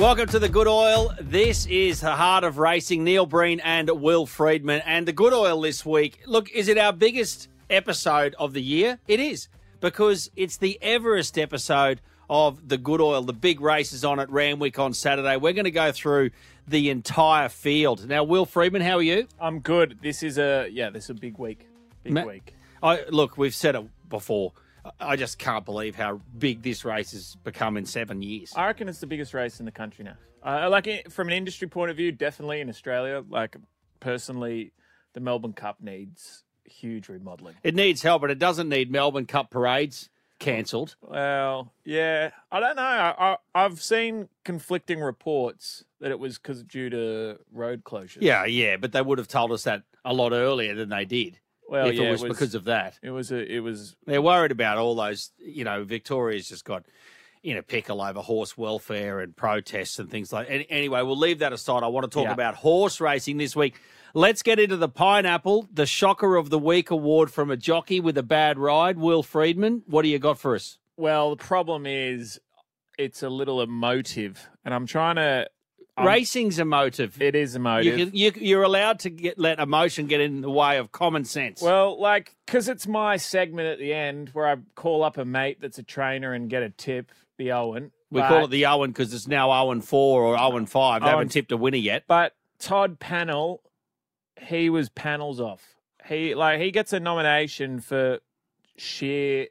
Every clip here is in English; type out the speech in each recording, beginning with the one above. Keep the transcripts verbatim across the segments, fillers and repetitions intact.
Welcome to The Good Oil. This is the heart of racing, Neil Breen and Will Freedman. And The Good Oil this week, look, is it our biggest episode of the year? It is, because it's the Everest episode of The Good Oil. The big race is on at Randwick on Saturday. We're going to go through the entire field. Now, Will Freedman, how are you? I'm good. This is a, yeah, this is a big week. Big Ma- week. I, look, we've said it before. I just can't believe how big this race has become in seven years. I reckon it's the biggest race in the country now. Uh, like from an industry point of view, definitely in Australia. Like personally, the Melbourne Cup needs huge remodelling. It needs help, but it doesn't need Melbourne Cup parades cancelled. Well, yeah, I don't know. I, I, I've seen conflicting reports that it was because due to road closures. Yeah, yeah, but they would have told us that a lot earlier than they did. Well, if yeah, it was, it was because of that. It was. A, it was. They're worried about all those. You know, Victoria's just got in a pickle over horse welfare and protests and things like that. Anyway, we'll leave that aside. I want to talk yeah. about horse racing this week. Let's get into the Pineapple, the Shocker of the Week award from a jockey with a bad ride. Will Freedman, what do you got for us? Well, the problem is it's a little emotive, and I'm trying to... Um, Racing's emotive. It is emotive. You can, you, you're allowed to get, let emotion get in the way of common sense. Well, like, because it's my segment at the end where I call up a mate that's a trainer and get a tip, the Owen. We but, call it the Owen because it's now Owen four or Owen five. They Owen, haven't tipped a winner yet. But Todd Pannell, he was panels off. He, like, he gets a nomination for sheer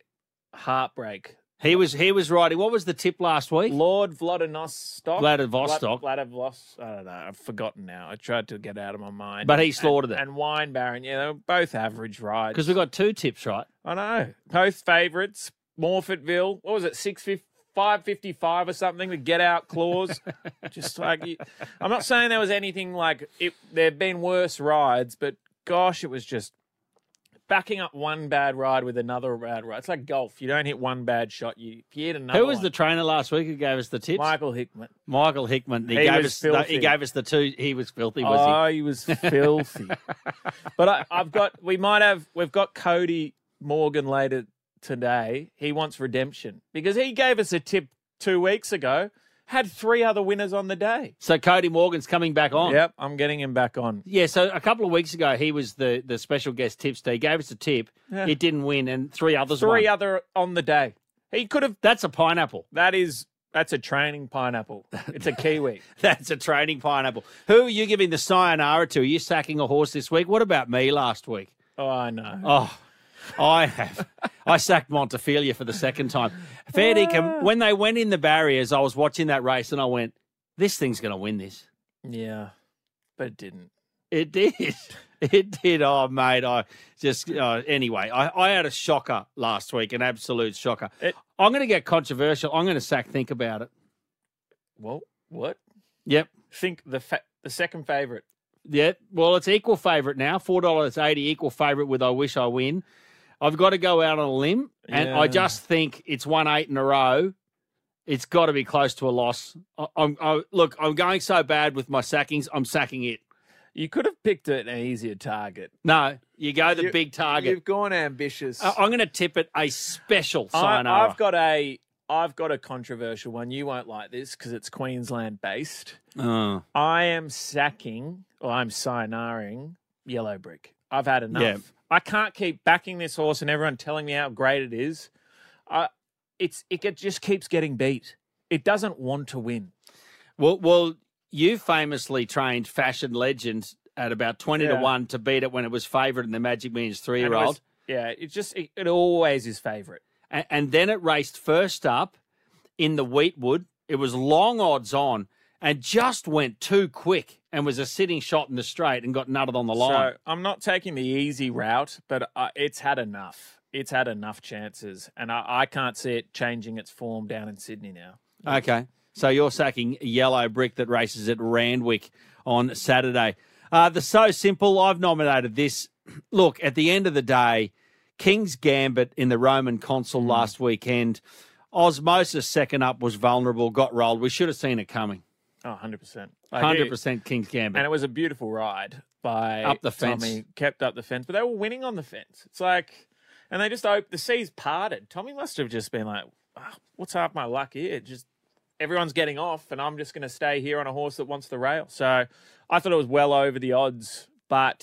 heartbreak. He was he was riding. What was the tip last week? Lord Vladivostok. Vladivostok. Vladivostok. I don't know. I've forgotten now. I tried to get out of my mind. But he slaughtered and, it. And Wine Baron. Yeah, they were both average rides. Because we got two tips, right? I know. Both favourites. Morfettville. What was it? Six fifty five fifty five or something. The get out clause. Just like you, I'm not saying there was anything like it. There've been worse rides, but gosh, it was just. Backing up one bad ride with another bad ride. It's like golf. You don't hit one bad shot. You, if you hit another. Who was one. The trainer last week who gave us the tips? Michael Hickman. Michael Hickman. He, he gave us. The, he gave us the two. He was filthy. Was oh, he? Oh, he was filthy. But I, I've got. We might have. We've got Cody Morgan later today. He wants redemption because he gave us a tip two weeks ago. Had three other winners on the day. So Cody Morgan's coming back on. Yep, I'm getting him back on. Yeah, so a couple of weeks ago, he was the, the special guest tipster. He gave us a tip. Yeah. It didn't win, and three others won. Three other on the day. He could have... That's a pineapple. That is... That's a training pineapple. It's a kiwi. That's a training pineapple. Who are you giving the sayonara to? Are you sacking a horse this week? What about me last week? Oh, I know. Oh, I have. I sacked Montefilia for the second time. Fair dinkum, when they went in the barriers, I was watching that race and I went, this thing's going to win this. Yeah, but it didn't. It did. It did. Oh, mate. I just, uh, anyway, I, I had a shocker last week, an absolute shocker. It, I'm going to get controversial. I'm going to sack Think About It. Well, what? Yep. Think the fa- the second favourite. Yep. Well, it's equal favourite now. four dollars eighty equal favourite with I Wish I Win. I've got to go out on a limb, and yeah. I just think it's won eight in a row. It's got to be close to a loss. I, I'm, I, look, I'm going so bad with my sackings, I'm sacking it. You could have picked an easier target. No, you go the you, big target. You've gone ambitious. I, I'm going to tip it a special sayonara. I, I've got a, I've got a controversial one. You won't like this because it's Queensland-based. Oh. I am sacking, or I'm sayonara-ing Yellow Brick. I've had enough. Yeah. I can't keep backing this horse and everyone telling me how great it is. Uh, it's it get, just keeps getting beat. It doesn't want to win. Well, well, you famously trained Fashion Legend at about twenty yeah. to one to beat it when it was favourite in the Magic Millions three-year-old. It was, yeah, it just it, it always is favourite. And, and then it raced first up in the Wheatwood. It was long odds on and just went too quick. And was a sitting shot in the straight and got nutted on the line. So I'm not taking the easy route, but uh, it's had enough. It's had enough chances, and I, I can't see it changing its form down in Sydney now. Okay, so you're sacking Yellow Brick that races at Randwick on Saturday. Uh, the So Simple, I've nominated this. Look, at the end of the day, King's Gambit in the Roman Consul mm. last weekend. Osmosis second up was vulnerable, got rolled. We should have seen it coming. Oh, one hundred percent. Like one hundred percent it, King's Gambit. And it was a beautiful ride by up the fence. Tommy. Kept up the fence, but they were winning on the fence. It's like, and they just, op- the seas parted. Tommy must have just been like, oh, what's half my luck here? Just everyone's getting off and I'm just going to stay here on a horse that wants the rail. So I thought it was well over the odds, but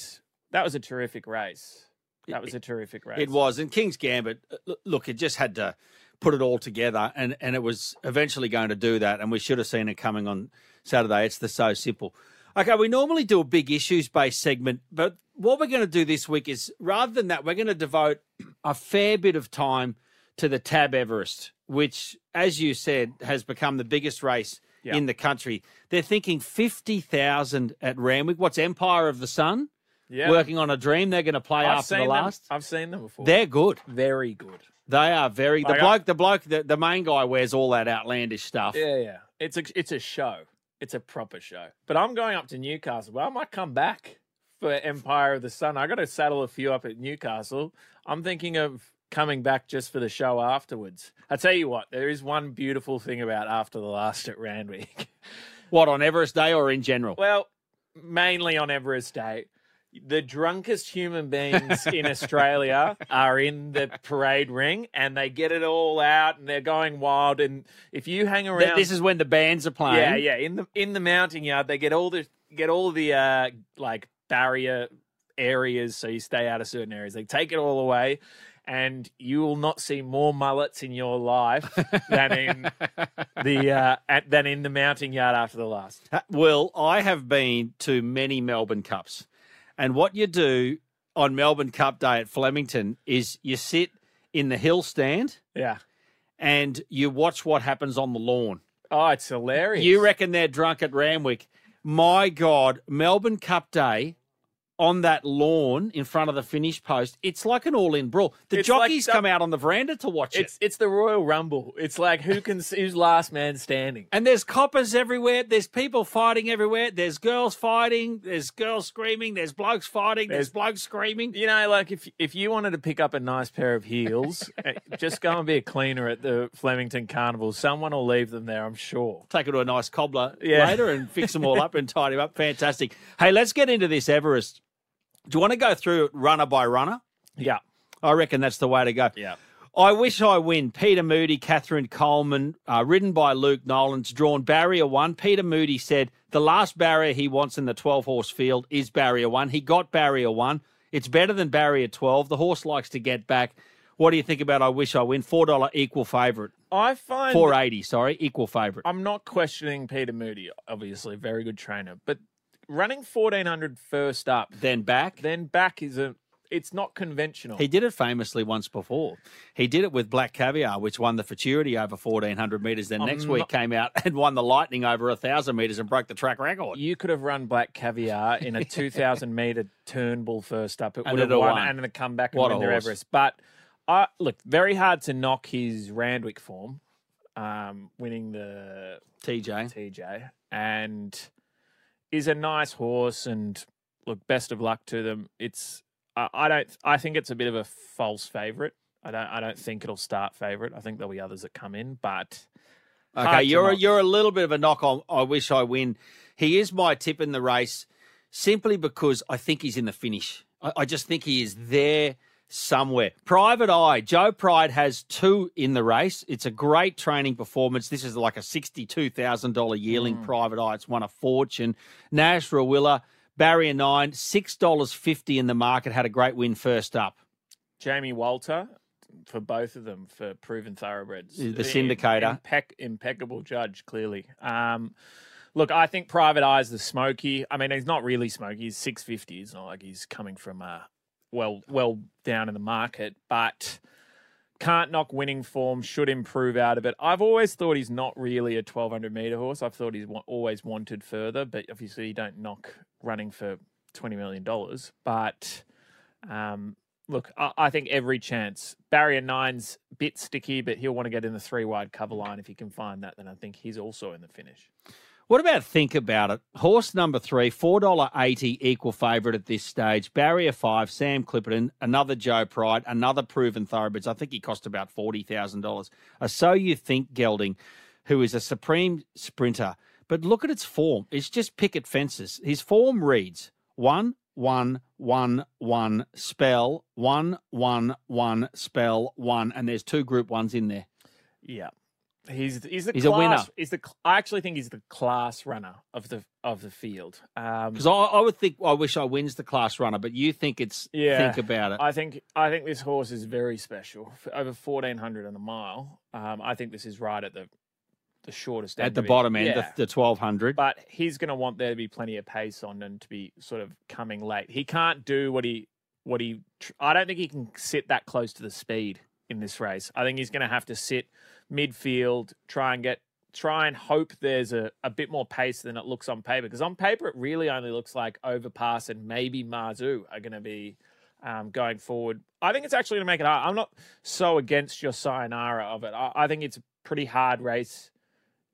that was a terrific race. That was a terrific race. It was. And King's Gambit, look, it just had to put it all together, and, and it was eventually going to do that, and we should have seen it coming on Saturday. It's the So Simple. Okay, we normally do a big issues-based segment, but what we're going to do this week is, rather than that, we're going to devote a fair bit of time to the Tab Everest, which, as you said, has become the biggest race yep. in the country. They're thinking fifty thousand at Randwick. What's Empire of the Sun? Yeah. Working on a dream. They're going to play I've after the last. Them. I've seen them before. They're good. Very good. They are very the like bloke, I, the bloke, the bloke, the main guy wears all that outlandish stuff. Yeah, yeah. It's a, it's a show. It's a proper show. But I'm going up to Newcastle. Well, I might come back for Empire of the Sun. I got to saddle a few up at Newcastle. I'm thinking of coming back just for the show afterwards. I tell you what, there is one beautiful thing about after the last at Randwick. What, on Everest Day or in general? Well, mainly on Everest Day. The drunkest human beings in Australia are in the parade ring, and they get it all out, and they're going wild. And if you hang around, this is when the bands are playing. Yeah, yeah. In the in the mounting yard, they get all the get all the uh, like barrier areas, so you stay out of certain areas. They take it all away, and you will not see more mullets in your life than in the uh, at, than in the mounting yard after the last. Well, I have been to many Melbourne Cups. And what you do on Melbourne Cup Day at Flemington is you sit in the hill stand yeah, and you watch what happens on the lawn. Oh, it's hilarious. You reckon they're drunk at Randwick. My God, Melbourne Cup Day on that lawn in front of the finish post, it's like an all-in brawl. The it's jockeys like the, come out on the veranda to watch it's, it. It's the Royal Rumble. It's like who can who's last man standing. And there's coppers everywhere. There's people fighting everywhere. There's girls fighting. There's girls screaming. There's blokes fighting. There's, there's blokes screaming. You know, like if if you wanted to pick up a nice pair of heels, just go and be a cleaner at the Flemington Carnival. Someone will leave them there, I'm sure. Take it to a nice cobbler yeah. later and fix them all up and tidy them up. Fantastic. Hey, let's get into this Everest. Do you want to go through it runner by runner? Yeah. I reckon that's the way to go. Yeah. I Wish I Win. Peter Moody, Catherine Coleman, uh, ridden by Luke Nolan. It's drawn barrier one. Peter Moody said the last barrier he wants in the twelve-horse field is barrier one. He got barrier one. It's better than barrier twelve. The horse likes to get back. What do you think about I Wish I Win? four dollars equal favourite. I find... four eighty, sorry, equal favourite. I'm not questioning Peter Moody, obviously. Very good trainer. But... running fourteen hundred first up. Then back. Then back is a, it's not conventional. He did it famously once before. He did it with Black Caviar, which won the Futurity over fourteen hundred metres. Then I'm next not... week came out and won the Lightning over one thousand metres and broke the track record. You could have run Black Caviar in a two thousand metre Turnbull first up. It would have won, won and a comeback and what win their Everest. But, I, look, very hard to knock his Randwick form, um, winning the T J. T J. And... is a nice horse, and look, best of luck to them. It's I, I don't I think it's a bit of a false favourite. I don't I don't think it'll start favourite. I think there'll be others that come in, but okay, you're a, you're a little bit of a knock on I Wish I Win. He is my tip in the race simply because I think he's in the finish. I, I just think he is there somewhere. Private Eye. Joe Pride has two in the race. It's a great training performance. This is like a sixty-two thousand dollars yearling mm. Private Eye. It's won a fortune. Nash Rawilla, barrier nine, six dollars fifty in the market. Had a great win first up. Jamie Walter for both of them for Proven Thoroughbreds. The syndicator. Impec- impeccable judge, clearly. Um, look, I think Private Eye is the smoky. I mean, he's not really smoky. He's six fifty. It's not like he's coming from a... well well down in the market, but can't knock winning form, should improve out of it. I've always thought he's not really a twelve hundred metre horse. I've thought he's wa- always wanted further, but obviously you don't knock running for twenty million dollars. But um, look, I-, I think every chance. Barrier nine's a bit sticky, but he'll want to get in the three-wide cover line. If he can find that, then I think he's also in the finish. What about Think About It? Horse number three, four dollars eighty equal favourite at this stage. Barrier five, Sam Clipperton, another Joe Pride, another Proven Thoroughbreds. I think he cost about forty thousand dollars. A So You Think gelding, who is a supreme sprinter. But look at its form. It's just picket fences. His form reads one, one, one, one, spell, one, one, one, spell, one. And there's two group ones in there. Yeah. He's he's the he's class, a winner. He's the I actually think he's the class runner of the of the field. Because um, I, I would think I wish I wins the class runner, but you think it's yeah, think about it. I think I think this horse is very special. For over fourteen hundred on the mile. Um, I think this is right at the the shortest at the bottom end, yeah. the, the twelve hundred. But he's going to want there to be plenty of pace on and to be sort of coming late. He can't do what he what he. I don't think he can sit that close to the speed in this race. I think he's going to have to sit midfield, try and get, try and hope there's a, a bit more pace than it looks on paper. Because on paper, it really only looks like Overpass and maybe Mazu are going to be um, going forward. I think it's actually going to make it hard. I'm not so against your sayonara of it. I, I think it's a pretty hard race.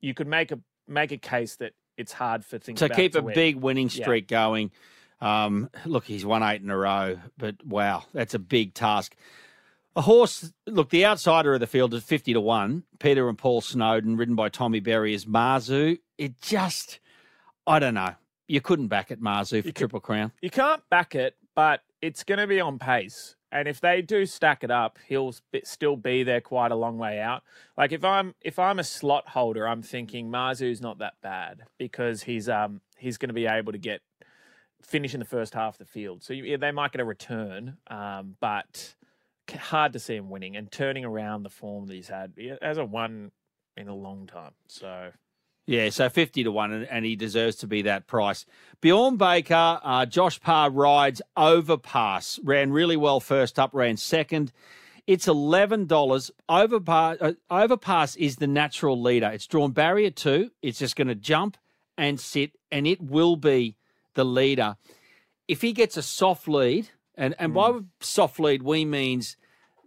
You could make a make a case that it's hard for things to keep a win. Big winning streak yeah. going. Um, look, he's won eight in a row, but wow, that's a big task. A horse, look, the outsider of the field is fifty to one. Peter and Paul Snowden, ridden by Tommy Berry, is Mazu. It just, I don't know. You couldn't back it, Mazu, for you Triple can, Crown. You can't back it, but it's going to be on pace. And if they do stack it up, he'll still be there quite a long way out. Like if I'm if I'm a slot holder, I'm thinking Mazu's not that bad because he's um he's going to be able to get finish in the first half of the field. So you, they might get a return, um, but hard to see him winning and turning around the form that he's had. He hasn't won in a long time. So, yeah, so fifty to one, and, and he deserves to be that price. Bjorn Baker, uh, Josh Parr rides Overpass. Ran really well first up, ran second. It's eleven dollars. Overpass, uh, Overpass is the natural leader. It's drawn barrier two. It's just going to jump and sit, and it will be the leader. If he gets a soft lead, And and by mm. soft lead, we means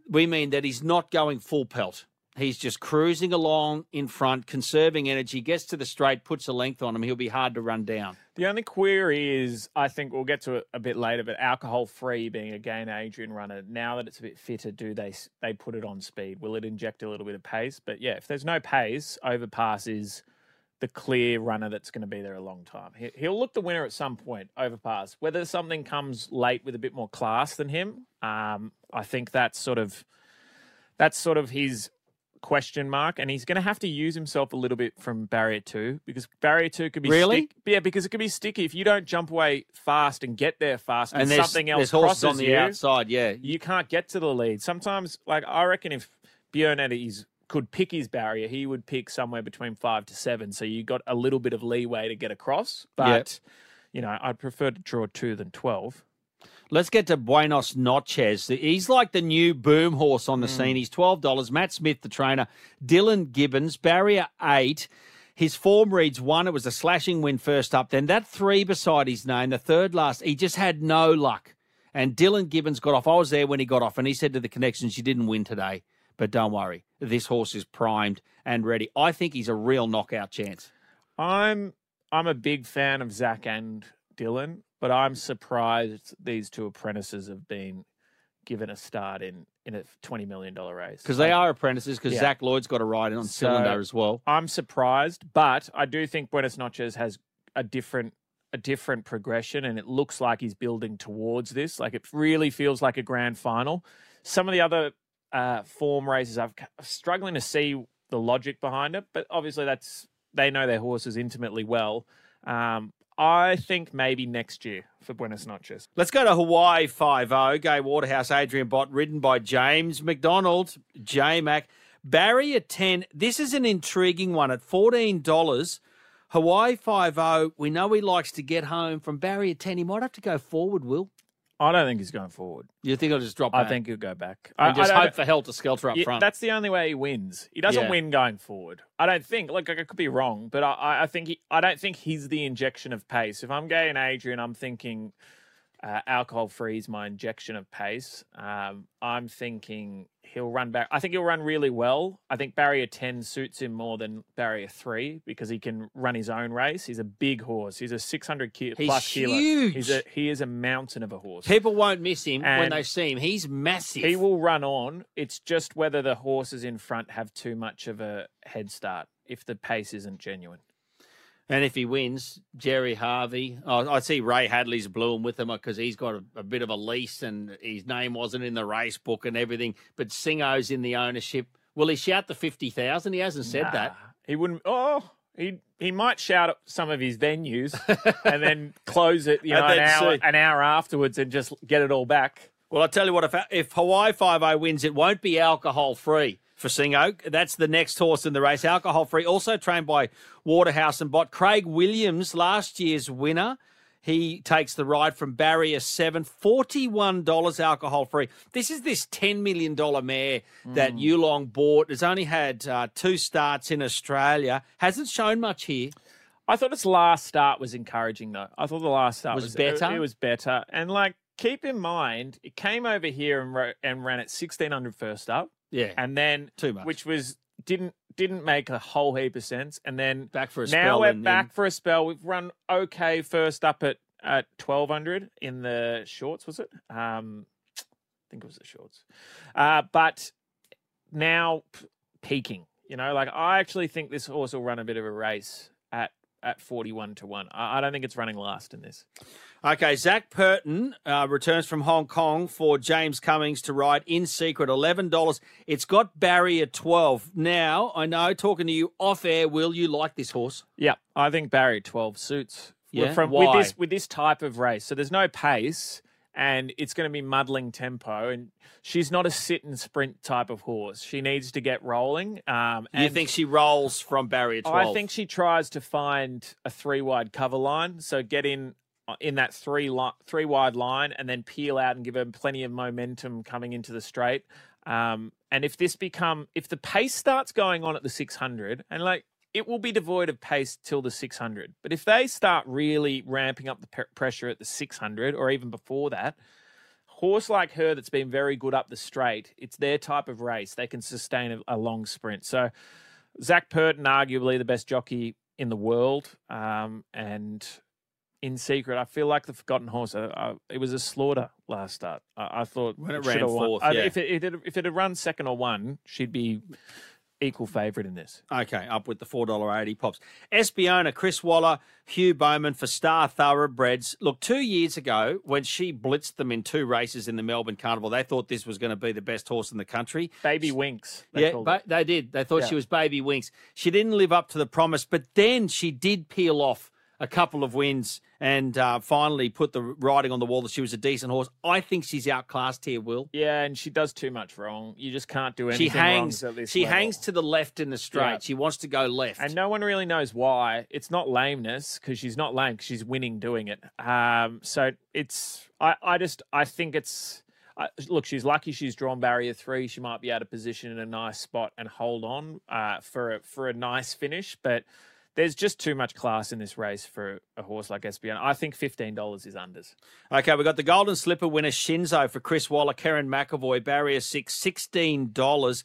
we mean that he's not going full pelt. He's just cruising along in front, conserving energy, gets to the straight, puts a length on him. He'll be hard to run down. The only query is, I think we'll get to it a bit later, but Alcohol-Free being a Gain Adrian runner, now that it's a bit fitter, do they they put it on speed? Will it inject a little bit of pace? But yeah, if there's no pace, Overpass is the clear runner that's going to be there a long time. He'll look the winner at some point, Overpass. Whether something comes late with a bit more class than him, um, I think that's sort of that's sort of his question mark, and he's going to have to use himself a little bit from barrier two, because barrier two could be really stick, yeah, because it could be sticky if you don't jump away fast and get there fast, and, and there's, something else there's horses crosses on the you, outside. Yeah, you can't get to the lead. Sometimes, like I reckon, if Bjorn is could pick his barrier, he would pick somewhere between five to seven. So you got a little bit of leeway to get across. But, yep. you know, I'd prefer to draw two than twelve. Let's get to Buenos Noches. He's like the new boom horse on the mm. scene. He's twelve dollars. Matt Smith, the trainer. Dylan Gibbons, barrier eight. His form reads one. It was a slashing win first up. Then that three beside his name, the third last, he just had no luck. And Dylan Gibbons got off. I was there when he got off, and he said to the connections, you didn't win today. But don't worry, this horse is primed and ready. I think he's a real knockout chance. I'm I'm a big fan of Zach and Dylan, but I'm surprised these two apprentices have been given a start in, in a twenty million dollars race. Because they are apprentices, because yeah. Zach Lloyd's got a ride on so cylinder as well. I'm surprised, but I do think Buenos Noches has a different a different progression, and it looks like he's building towards this. Like, it really feels like a grand final. Some of the other Uh, form races, I'm struggling to see the logic behind it, but obviously that's they know their horses intimately well. Um, I think maybe next year for Buenos Noches. Let's go to Hawaii five oh. Gay Waterhouse, Adrian Bott, ridden by James McDonald, J Mac. Barrier ten. This is an intriguing one at fourteen dollars. Hawaii five oh. We know he likes to get home from barrier ten. He might have to go forward, Will. I don't think he's going forward. You think he'll just drop back? I think he'll go back. I and just I hope for helter-skelter up yeah, front. That's the only way he wins. He doesn't yeah. win going forward. I don't think. Look, I could be wrong, but I, I think he, I don't think he's the injection of pace. If I'm Gay and Adrian, I'm thinking uh, Alcohol-Free is my injection of pace. Um, I'm thinking he'll run back. I think he'll run really well. I think barrier ten suits him more than barrier three because he can run his own race. He's a big horse. He's a six hundred plus kilo. He's huge. He's a, he is a mountain of a horse. People won't miss him and when they see him. He's massive. He will run on. It's just whether the horses in front have too much of a head start if the pace isn't genuine. And if he wins, Jerry Harvey. Oh, I see Ray Hadley's blooming with him because he's got a, a bit of a lease and his name wasn't in the race book and everything. But Singo's in the ownership. Will he shout the fifty thousand? He hasn't said nah, that. He wouldn't. Oh, he he might shout at some of his venues and then close it, you know, an hour, an hour afterwards and just get it all back. Well, I tell you what, if, if Hawaii five oh wins, it won't be alcohol-free for Singo. That's the next horse in the race, alcohol-free, also trained by Waterhouse and Bott. Craig Williams, last year's winner, he takes the ride from barrier seven, forty-one dollars alcohol-free. This is this ten million dollar mare that mm. Yulong bought. It's only had uh, two starts in Australia. Hasn't shown much here. I thought its last start was encouraging, though. I thought the last start was, was better. It, it was better. And, like, keep in mind, it came over here and, ro and ran at sixteen hundred first up. Yeah. And then, too much. Which was, didn't didn't make a whole heap of sense. And then, back for a spell. Now we're back then... for a spell. We've run okay first up at, at twelve hundred in the shorts, was it? Um, I think it was the shorts. Uh, but now peaking, you know, like I actually think this horse will run a bit of a race at. At forty-one to one. I don't think it's running last in this. Okay, Zach Purton uh, returns from Hong Kong for James Cummings to ride in secret, eleven dollars. It's got barrier twelve. Now, I know, talking to you off air, Will, you like this horse? Yeah, I think barrier twelve suits. Yeah? From, Why? With this, with this type of race. So there's no pace and it's going to be muddling tempo. And she's not a sit and sprint type of horse. She needs to get rolling. Um, and you think she rolls from barrier twelve? I think she tries to find a three-wide cover line. So get in in that three li three-wide line and then peel out and give her plenty of momentum coming into the straight. Um, and if this become, if the pace starts going on at the six hundred, and like, it will be devoid of pace till the six hundred. But if they start really ramping up the pressure at the six hundred or even before that, horse like her that's been very good up the straight, it's their type of race. They can sustain a, a long sprint. So Zach Purton, arguably the best jockey in the world. Um, and in secret, I feel like the forgotten horse. I, I, it was a slaughter last start. I, I thought when it, it ran fourth, yeah. I, if, it, if, it, if it had run second or one, she'd be... equal favourite in this. Okay, up with the four dollars eighty pops. Espiona, Chris Waller, Hugh Bowman for Star Thoroughbreds. Look, two years ago, when she blitzed them in two races in the Melbourne Carnival, they thought this was going to be the best horse in the country. Baby Winks. Yeah, but they did. They thought yeah. she was Baby Winks. She didn't live up to the promise, but then she did peel off a couple of wins and uh, finally put the writing on the wall that she was a decent horse. I think she's outclassed here, Will. Yeah, and she does too much wrong. You just can't do anything she hangs, wrong at this She level. hangs to the left in the straight. Yeah. She wants to go left. And no one really knows why. It's not lameness, because she's not lame, because she's winning doing it. Um, so it's... I, I just... I think it's... I, look, she's lucky she's drawn barrier three. She might be able to position in a nice spot and hold on uh, for a, for a nice finish, but... there's just too much class in this race for a horse like Espion. I think fifteen dollars is unders. Okay, we've got the Golden Slipper winner, Shinzo, for Chris Waller, Karen McAvoy, barrier six, sixteen dollars.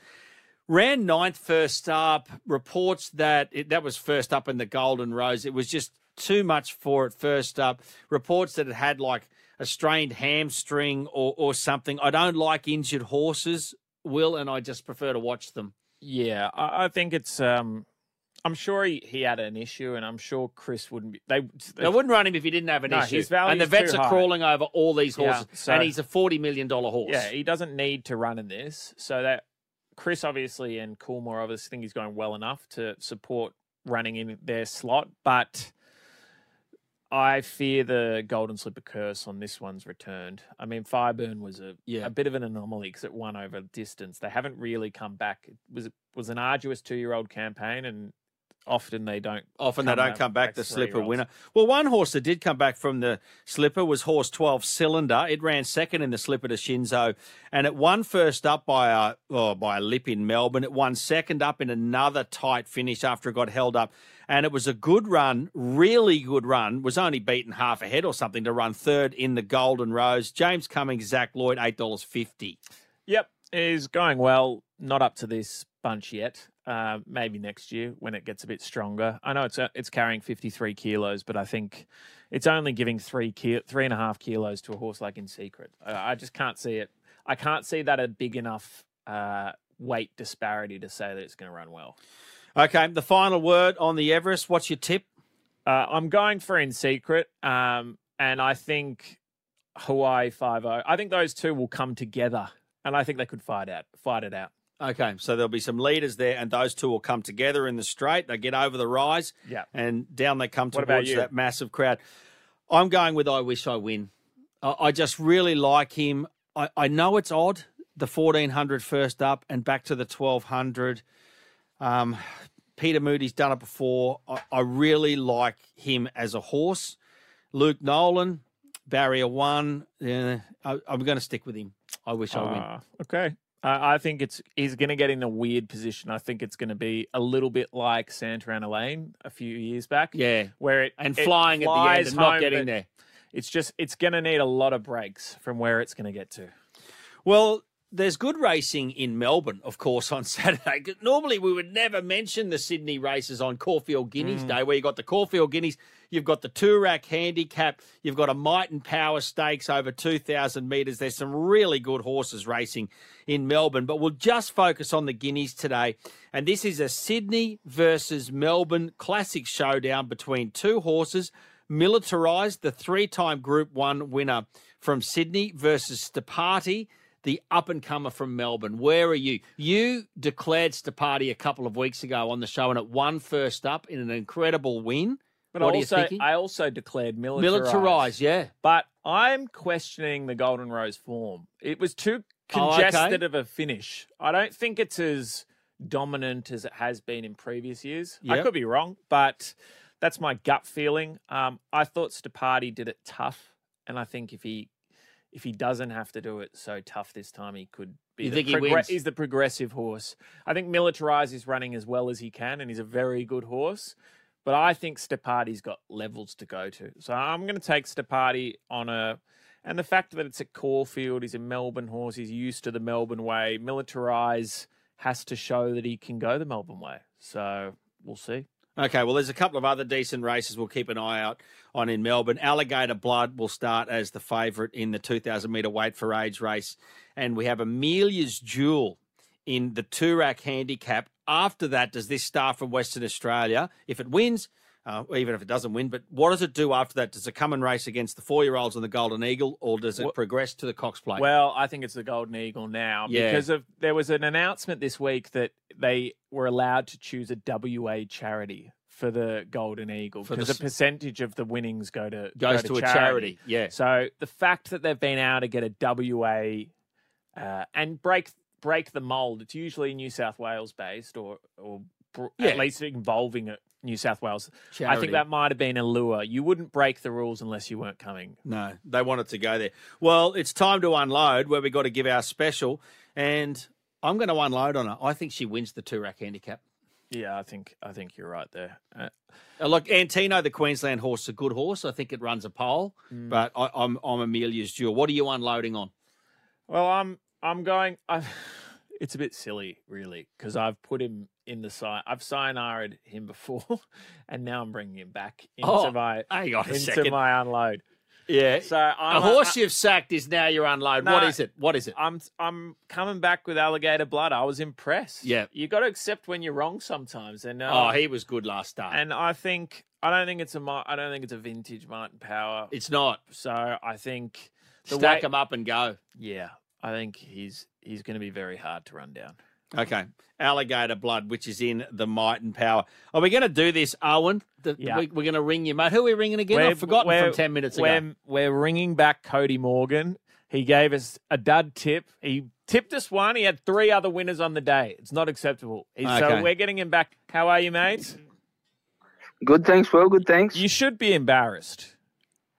Ran ninth first up, reports that it, that was first up in the Golden Rose. It was just too much for it first up. Reports that it had like a strained hamstring or, or something. I don't like injured horses, Will, and I just prefer to watch them. Yeah, I, I think it's... Um... I'm sure he, he had an issue, and I'm sure Chris wouldn't be. They, they, they wouldn't run him if he didn't have an no, issue. His value and the vets are high. crawling over all these horses, yeah, so, and he's a forty million dollar horse. Yeah, he doesn't need to run in this. So that Chris obviously and Coolmore obviously think he's going well enough to support running in their slot, but I fear the Golden Slipper curse on this one's returned. I mean, Fireburn was a, yeah. a bit of an anomaly because it won over distance. They haven't really come back. It was, it was an arduous two-year-old campaign, and Often they don't. Often they don't come back the slipper winner. Well, one horse that did come back from the slipper was horse twelve Cylinder. It ran second in the slipper to Shinzo, and it won first up by a oh, by a lip in Melbourne. It won second up in another tight finish after it got held up, and it was a good run, really good run. Was only beaten half a head or something to run third in the Golden Rose. James Cummings, Zach Lloyd, eight dollars fifty. Yep, is going well. Not up to this bunch yet. Uh, maybe next year when it gets a bit stronger. I know it's uh, it's carrying fifty-three kilos, but I think it's only giving three ki three and a half kilos to a horse like In Secret. Uh, I just can't see it. I can't see that a big enough uh, weight disparity to say that it's going to run well. Okay, the final word on the Everest. What's your tip? Uh, I'm going for In Secret, um, and I think Hawaii five oh. I think those two will come together, and I think they could fight out, fight it out. Okay, so there'll be some leaders there, and those two will come together in the straight. They get over the rise, yeah, and down they come towards that massive crowd. I'm going with I Wish I Win. I, I just really like him. I, I know it's odd, the fourteen hundred first up and back to the twelve hundred. Um, Peter Moody's done it before. I, I really like him as a horse. Luke Nolan, barrier one. Yeah, I, I'm going to stick with him. I Wish I Win. Uh, okay. I think it's he's going to get in a weird position. I think it's going to be a little bit like Santa Ana Lane a few years back. Yeah. Where it and flying it at the end and not getting there. It's just it's going to need a lot of breaks from where it's going to get to. Well, there's good racing in Melbourne, of course, on Saturday. Normally we would never mention the Sydney races on Caulfield Guineas mm. Day, where you've got the Caulfield Guineas, you've got the Toorak Handicap, you've got a Might and Power Stakes over two thousand metres. There's some really good horses racing in Melbourne, but we'll just focus on the Guineas today. And this is a Sydney versus Melbourne classic showdown between two horses, Militarised, the three-time Group one winner from Sydney, versus Stepati, the up-and-comer from Melbourne. Where are you? You declared Stepati a couple of weeks ago on the show, and it won first up in an incredible win. But what also, are you thinking? I also declared Militarise. Militarise, yeah. But I'm questioning the Golden Rose form. It was too congested oh, okay. of a finish. I don't think it's as dominant as it has been in previous years. Yep. I could be wrong, but that's my gut feeling. Um, I thought Stepati did it tough, and I think if he... If he doesn't have to do it so tough this time, he could be. You the think he wins? He's the progressive horse. I think Militarise is running as well as he can, and he's a very good horse. But I think Stepati's got levels to go to. So I'm going to take Stepati on a... And the fact that it's at Caulfield, he's a Melbourne horse, he's used to the Melbourne way. Militarise has to show that he can go the Melbourne way. So we'll see. Okay, well, there's a couple of other decent races we'll keep an eye out on in Melbourne. Alligator Blood will start as the favourite in the two thousand metre weight for age race. And we have Amelia's Jewel in the Toorak Handicap. After that, does this star from Western Australia, if it wins, uh, even if it doesn't win, but what does it do after that? Does it come and race against the four-year-olds and the Golden Eagle, or does it well, progress to the Cox Plate? Well, I think it's the Golden Eagle now yeah. because of there was an announcement this week that they were allowed to choose a W A charity for the Golden Eagle because a percentage of the winnings go to goes go to, to charity. a charity. Yeah. So the fact that they've been able to get a W A uh, and break break the mold, it's usually New South Wales based or or yeah. at least involving a New South Wales charity. I think that might have been a lure. You wouldn't break the rules unless you weren't coming. No, they wanted to go there. Well, it's time to unload where we got to give our special and. I'm going to unload on her. I think she wins the Toorak Handicap. Yeah, I think I think you're right there. Uh, Look, Antino, the Queensland horse, is a good horse. I think it runs a pole, mm. but I, I'm I'm Amelia's Jewel. What are you unloading on? Well, I'm I'm going. I've, it's a bit silly, really, because I've put him in the side. I've sayonara'd him before, and now I'm bringing him back into oh, my hang on a into second. my unload. Yeah. So I'm, a horse I, you've sacked is now your unload. No, what is it? What is it? I'm I'm coming back with Alligator Blood. I was impressed. Yeah. You got to accept when you're wrong sometimes. And uh, oh, he was good last start. And I think I don't think it's a I don't think it's a vintage Martin Power. It's not. So I think the stack way, him up and go. Yeah. I think he's he's going to be very hard to run down. Okay, Alligator Blood, which is in the Might and Power. Are we going to do this, Owen? The, yeah. we, we're going to ring you, mate. Who are we ringing again? We're, I've forgotten from ten minutes we're, ago. We're ringing back Cody Morgan. He gave us a dud tip. He tipped us one. He had three other winners on the day. It's not acceptable. Okay. So we're getting him back. How are you, mate? Good, thanks, Will. Good, thanks. You should be embarrassed.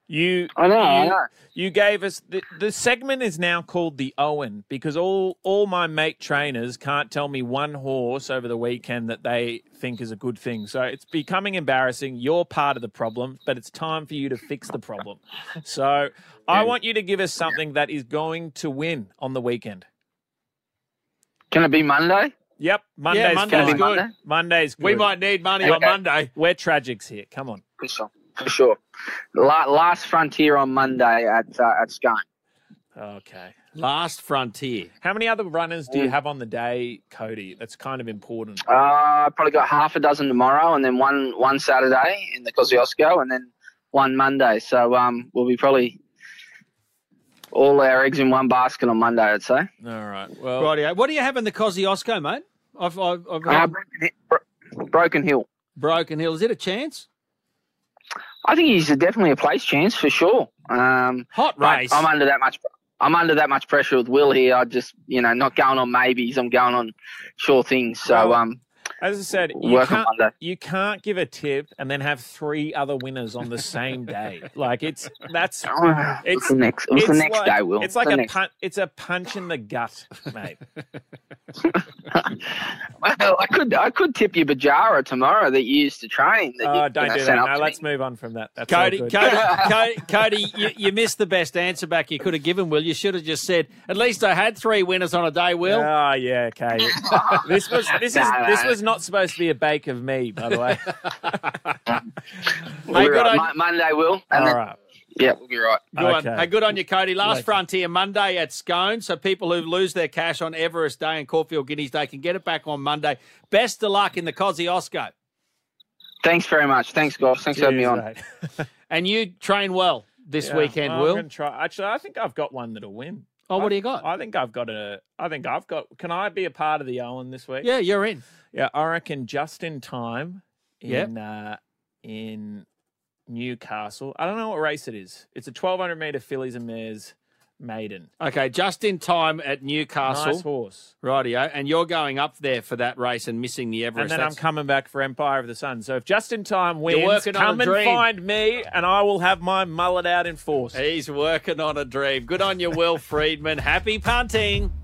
You, I know, you, I know. You gave us the, the segment is now called the Owen because all all my mate trainers can't tell me one horse over the weekend that they think is a good thing. So it's becoming embarrassing. You're part of the problem, but it's time for you to fix the problem. So I want you to give us something that is going to win on the weekend. Can it be Monday? Yep, Monday's, yeah, Monday's good. Monday? Monday's good. We might need money okay. on Monday. We're tragics here. Come on. For sure. For sure. Last Frontier on Monday at uh, at Scone. Okay. Last Frontier. How many other runners do you have on the day, Cody? That's kind of important. Uh, probably got half a dozen tomorrow and then one one Saturday in the Kosciuszko and then one Monday. So um, we'll be probably all our eggs in one basket on Monday, I'd say. All right. Well, rightio. What do you have in the Cozzy Osco, mate? I've, I've, I've uh, broken, broken Hill. Broken Hill. Is it a chance? I think he's definitely a place chance for sure. Um, Hot race. I'm under that much. I'm under that much pressure with Will here. I just, you know, not going on maybes. I'm going on sure things. So, well, um, as I said, you can't, you can't give a tip and then have three other winners on the same day. Like it's that's oh, it's the next. It's the next like, day, Will. It's like a pun, it's a punch in the gut, mate. Well, I could I could tip you Bajara tomorrow that you used to train. That oh, you, don't you know, do that. No, let's me. move on from that. That's Cody, Cody, Cody, Cody, you, you missed the best answer back you could have given, Will. You should have just said, at least I had three winners on a day, Will. Oh, yeah, okay. this was this no, is no. this was not supposed to be a bake of me, by the way. We'll hey, good right. on... Monday, Will. And All then... right. Yeah, we'll be right. Good okay. on. Hey, good on you, Cody. Last Later. Frontier Monday at Scone. So people who lose their cash on Everest Day and Caulfield Guineas Day can get it back on Monday. Best of luck in the Cozzy Osco. Thanks very much. Thanks, guys. Thanks Cheers, for having me on. Mate. And you train well this yeah, weekend, I'm Will. Gonna try. Actually, I think I've got one that'll win. Oh, what I, do you got? I think I've got a. I think I've got. Can I be a part of the Owen this week? Yeah, you're in. Yeah, I reckon just in time. In, yep. uh in. Newcastle. I don't know what race it is. It's a twelve hundred metre fillies and mares maiden. Okay, just in time at Newcastle. Nice horse. Rightio. And you're going up there for that race and missing the Everest. And then That's... I'm coming back for Empire of the Sun. So if just in time wins, come and find me and I will have my mullet out in force. He's working on a dream. Good on you, Will Freedman. Happy punting.